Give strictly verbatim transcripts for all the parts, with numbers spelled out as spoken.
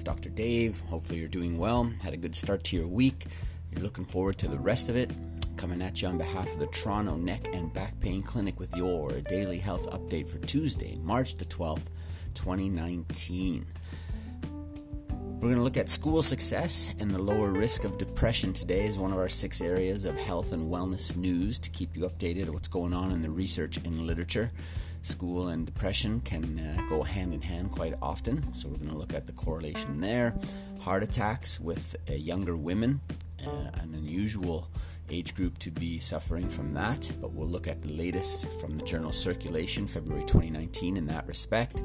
It's Doctor Dave. Hopefully you're doing well, had a good start to your week. You're looking forward to the rest of it. Coming at you on behalf of the Toronto Neck and Back Pain Clinic with your daily health update for Tuesday, March the twelfth, twenty nineteen. We're going to look at school success and the lower risk of depression today as one of our six areas of health and wellness news to keep you updated on what's going on in the research and literature. School and depression can uh, go hand in hand quite often, so we're going to look at the correlation there. Heart attacks with uh, younger women, uh, an unusual age group to be suffering from that, but we'll look at the latest from the journal Circulation, February twenty nineteen, in that respect.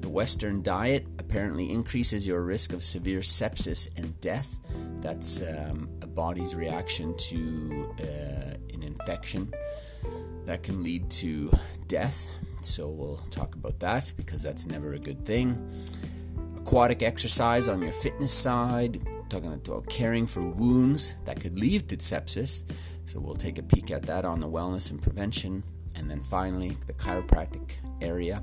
The Western diet apparently increases your risk of severe sepsis and death. That's um, a body's reaction to uh, an infection that can lead to death. So we'll talk about that because that's never a good thing. Aquatic exercise on your fitness side, talking about caring for wounds that could lead to sepsis. So we'll take a peek at that on the wellness and prevention. And then finally, the chiropractic area.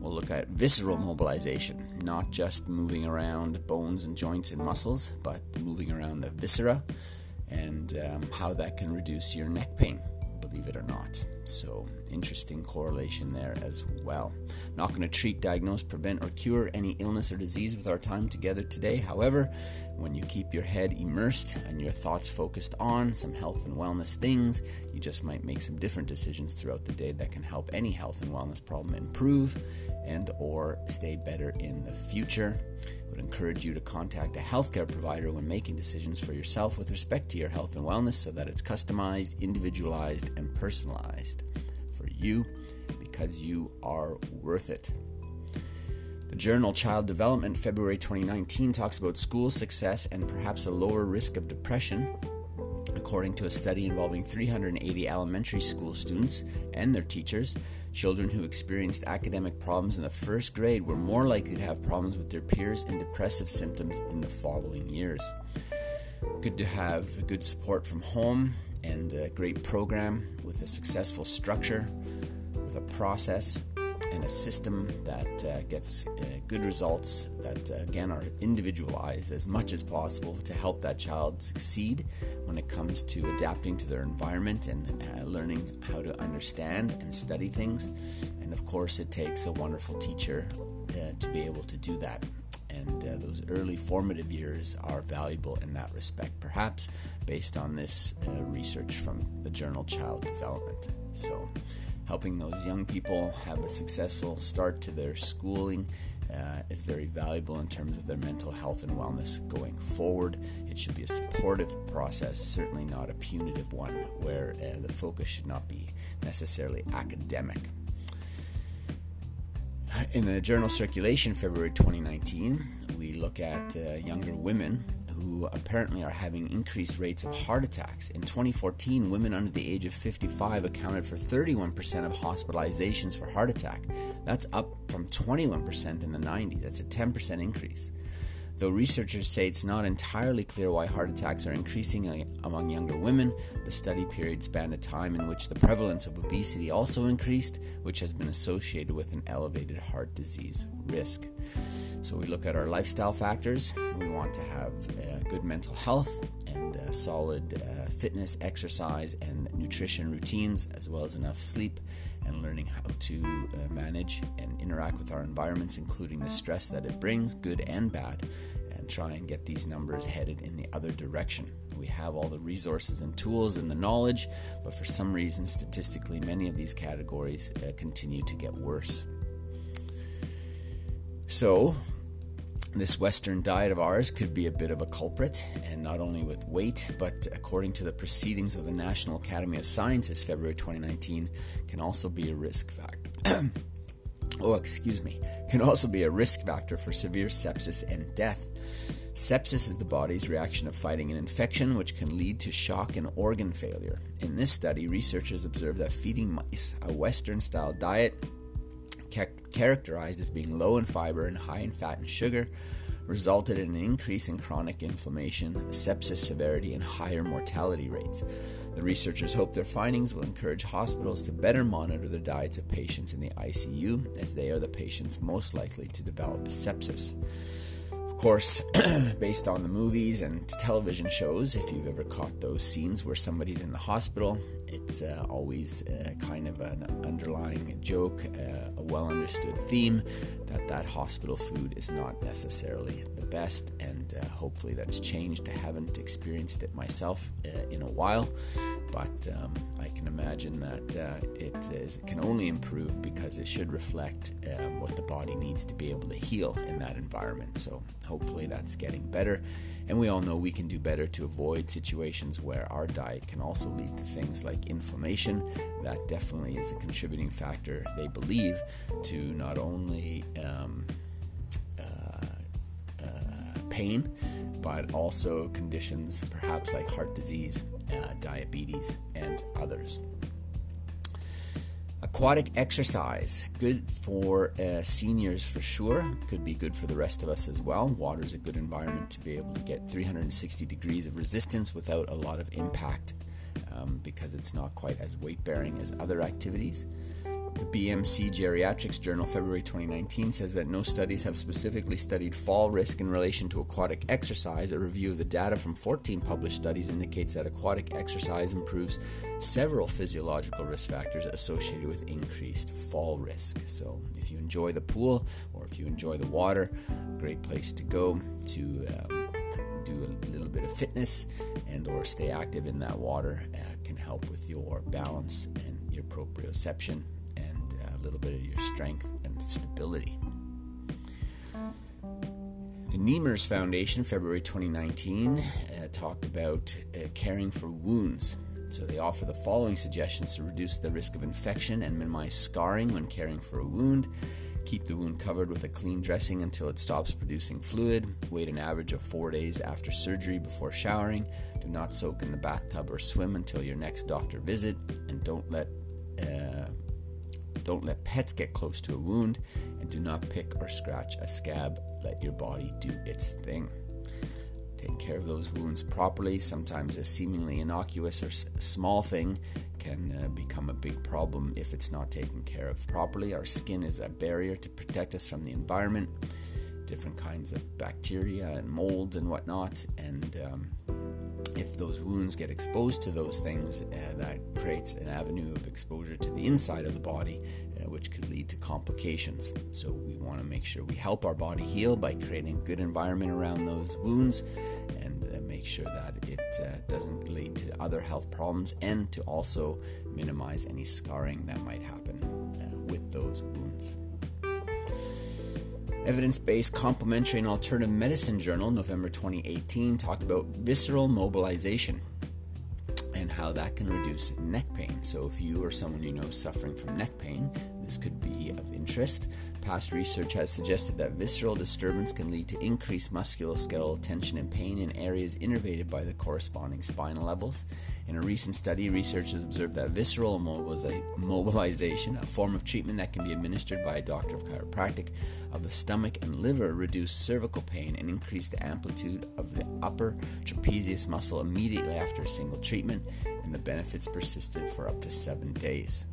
We'll look at visceral mobilization, not just moving around bones and joints and muscles, but moving around the viscera and um, how that can reduce your neck pain, believe it or not. So interesting correlation there as well. Not going to treat, diagnose, prevent, or cure any illness or disease with our time together today. However, when you keep your head immersed and your thoughts focused on some health and wellness things, you just might make some different decisions throughout the day that can help any health and wellness problem improve and or stay better in the future. I would encourage you to contact a healthcare provider when making decisions for yourself with respect to your health and wellness so that it's customized, individualized, and personalized for you because you are worth it. The journal Child Development, February twenty nineteen, talks about school success and perhaps a lower risk of depression, according to a study involving three hundred eighty elementary school students and their teachers. Children who experienced academic problems in the first grade were more likely to have problems with their peers and depressive symptoms in the following years. Good to have good support from home and a great program with a successful structure, with a process and a system that uh, gets uh, good results that, uh, again, are individualized as much as possible to help that child succeed when it comes to adapting to their environment and uh, learning how to understand and study things. And of course, it takes a wonderful teacher uh, to be able to do that. And uh, those early formative years are valuable in that respect, perhaps based on this uh, research from the journal Child Development. So helping those young people have a successful start to their schooling uh, is very valuable in terms of their mental health and wellness going forward. It should be a supportive process, certainly not a punitive one, where uh, the focus should not be necessarily academic. In the journal Circulation, February twenty nineteen, we look at uh, younger women who apparently are having increased rates of heart attacks. In twenty fourteen, women under the age of fifty-five accounted for thirty-one percent of hospitalizations for heart attack. That's up from twenty-one percent in the nineties. That's a ten percent increase. Though researchers say it's not entirely clear why heart attacks are increasing among younger women, the study period spanned a time in which the prevalence of obesity also increased, which has been associated with an elevated heart disease risk. So we look at our lifestyle factors. We want to have uh, good mental health and uh, solid uh, fitness, exercise, and nutrition routines, as well as enough sleep, and learning how to uh, manage and interact with our environments, including the stress that it brings, good and bad, and try and get these numbers headed in the other direction. We have all the resources and tools and the knowledge, but for some reason, statistically, many of these categories uh, continue to get worse. So this Western diet of ours could be a bit of a culprit, and not only with weight, but according to the proceedings of the National Academy of Sciences, February twenty nineteen, can also be a risk factor. oh, excuse me, can also be a risk factor for severe sepsis and death. Sepsis is the body's reaction of fighting an infection, which can lead to shock and organ failure. In this study, researchers observed that feeding mice a Western-style diet characterized as being low in fiber and high in fat and sugar resulted in an increase in chronic inflammation, sepsis severity, and higher mortality rates. The researchers hope their findings will encourage hospitals to better monitor the diets of patients in the I C U, as they are the patients most likely to develop sepsis. Of Of course, based on the movies and television shows, if you've ever caught those scenes where somebody's in the hospital, it's uh, always uh, kind of an underlying joke, uh, a well-understood theme, that that hospital food is not necessarily the best, and uh, hopefully that's changed. I haven't experienced it myself uh, in a while, but um, I can imagine that uh, it, is, it can only improve because it should reflect um, what the body needs to be able to heal in that environment. So hopefully that's getting better, and we all know we can do better to avoid situations where our diet can also lead to things like inflammation. That definitely is a contributing factor, they believe, to not only um, uh, uh, pain, but also conditions perhaps like heart disease, uh, diabetes, and others. Aquatic exercise, good for uh, seniors for sure, could be good for the rest of us as well. Water is a good environment to be able to get three hundred sixty degrees of resistance without a lot of impact, um, because it's not quite as weight-bearing as other activities. The B M C Geriatrics Journal, February twenty nineteen, says that no studies have specifically studied fall risk in relation to aquatic exercise. A review of the data from fourteen published studies indicates that aquatic exercise improves several physiological risk factors associated with increased fall risk. So if you enjoy the pool or if you enjoy the water, great place to go to um, do a little bit of fitness and or stay active in that water. Uh, can help with your balance and your proprioception, little bit of your strength and stability. The Nemours Foundation, February twenty nineteen, uh, talked about uh, caring for wounds. So they offer the following suggestions to reduce the risk of infection and minimize scarring when caring for a wound. Keep the wound covered with a clean dressing until it stops producing fluid. Wait an average of four days after surgery before showering. Do not soak in the bathtub or swim until your next doctor visit, and don't let uh, Don't let pets get close to a wound, and do not pick or scratch a scab. Let your body do its thing. Take care of those wounds properly. Sometimes a seemingly innocuous or s- small thing can uh, become a big problem if it's not taken care of properly. Our skin is a barrier to protect us from the environment, different kinds of bacteria and mold and whatnot, and um, if those wounds get exposed to those things, uh, that creates an avenue of exposure to the inside of the body, uh, which could lead to complications. So we want to make sure we help our body heal by creating a good environment around those wounds, and uh, make sure that it uh, doesn't lead to other health problems, and to also minimize any scarring that might happen uh, with those wounds. Evidence-Based Complementary and Alternative Medicine Journal, November twenty eighteen, talked about visceral mobilization and how that can reduce neck pain. So if you or someone you know is suffering from neck pain, this could be of interest. Past research has suggested that visceral disturbance can lead to increased musculoskeletal tension and pain in areas innervated by the corresponding spinal levels. In a recent study, researchers observed that visceral mobiliza- mobilization, a form of treatment that can be administered by a doctor of chiropractic of the stomach and liver, reduced cervical pain and increased the amplitude of the upper trapezius muscle immediately after a single treatment, and the benefits persisted for up to seven days.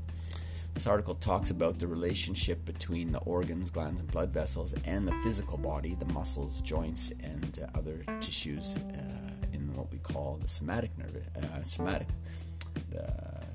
This article talks about the relationship between the organs, glands, and blood vessels and the physical body, the muscles, joints, and uh, other tissues uh, in what we call the somatic nerve, uh, somatic, the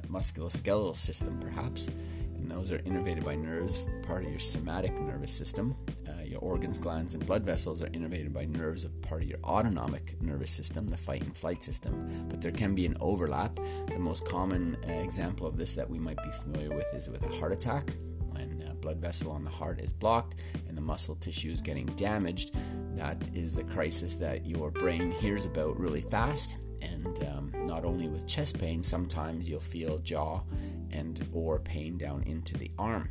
musculoskeletal system perhaps. And those are innervated by nerves, part of your somatic nervous system. Uh, your organs, glands, and blood vessels are innervated by nerves of part of your autonomic nervous system, the fight and flight system. But there can be an overlap. The most common uh, example of this that we might be familiar with is with a heart attack. When a blood vessel on the heart is blocked and the muscle tissue is getting damaged, that is a crisis that your brain hears about really fast. And um, not only with chest pain, sometimes you'll feel jaw and or pain down into the arm.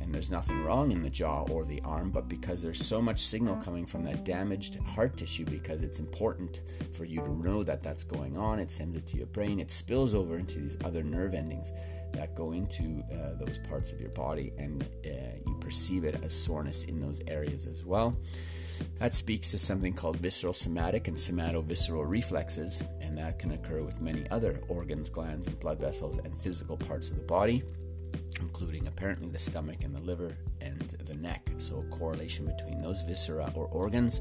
And there's nothing wrong in the jaw or the arm, but because there's so much signal coming from that damaged heart tissue, because it's important for you to know that that's going on, it sends it to your brain, it spills over into these other nerve endings that go into uh, those parts of your body, and uh, you perceive it as soreness in those areas as well. That speaks to something called visceral somatic and somatovisceral reflexes, and that can occur with many other organs, glands, and blood vessels and physical parts of the body, including apparently the stomach and the liver and the neck. So a correlation between those viscera or organs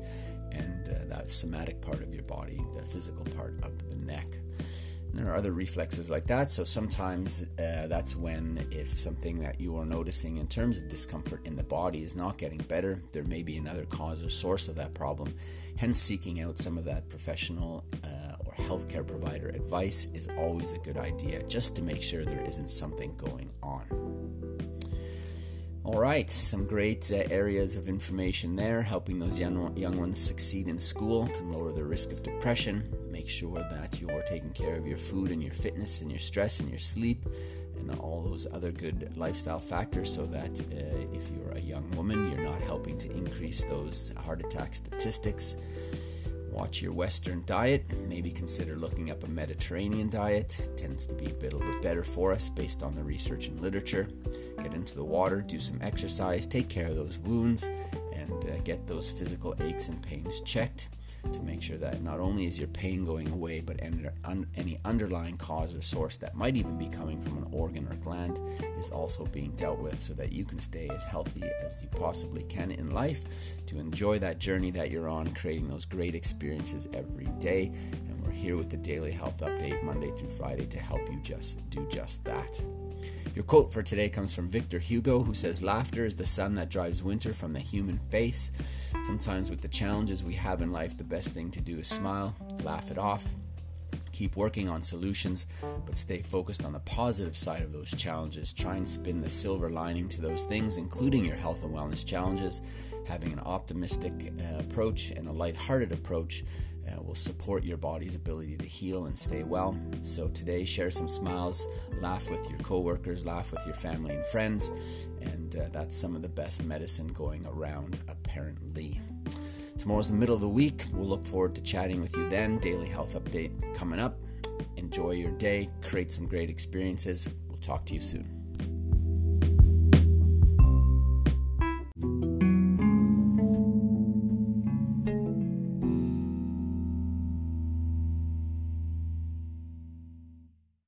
and uh, that somatic part of your body, the physical part of the neck. And there are other reflexes like that. So sometimes uh, that's when, if something that you are noticing in terms of discomfort in the body is not getting better, there may be another cause or source of that problem. Hence, seeking out some of that professional uh, or healthcare provider advice is always a good idea, just to make sure there isn't something going on. All right, some great uh, areas of information there. Helping those young, young ones succeed in school can lower their risk of depression. Make sure that you're taking care of your food and your fitness and your stress and your sleep and all those other good lifestyle factors, so that uh, if you're a young woman, you're not helping to increase those heart attack statistics. Watch your Western diet. Maybe consider looking up a Mediterranean diet. It tends to be a little bit better for us based on the research and literature. Get into the water, do some exercise, take care of those wounds, and uh, get those physical aches and pains checked to make sure that not only is your pain going away, but any, un- any underlying cause or source that might even be coming from an organ or gland is also being dealt with, so that you can stay as healthy as you possibly can in life, to enjoy that journey that you're on, creating those great experiences every day. And we're here with the Daily Health Update Monday through Friday to help you just do just that. Your quote for today comes from Victor Hugo, who says, "Laughter is the sun that drives winter from the human face." Sometimes with the challenges we have in life, the best thing to do is smile, laugh it off, keep working on solutions, but stay focused on the positive side of those challenges. Try and spin the silver lining to those things, including your health and wellness challenges. Having an optimistic uh, approach and a lighthearted approach Uh, will support your body's ability to heal and stay well. So today, share some smiles, laugh with your coworkers, laugh with your family and friends, and uh, that's some of the best medicine going around, apparently. Tomorrow's the middle of the week. We'll look forward to chatting with you then. Daily Health Update coming up. Enjoy your day, create some great experiences. We'll talk to you soon.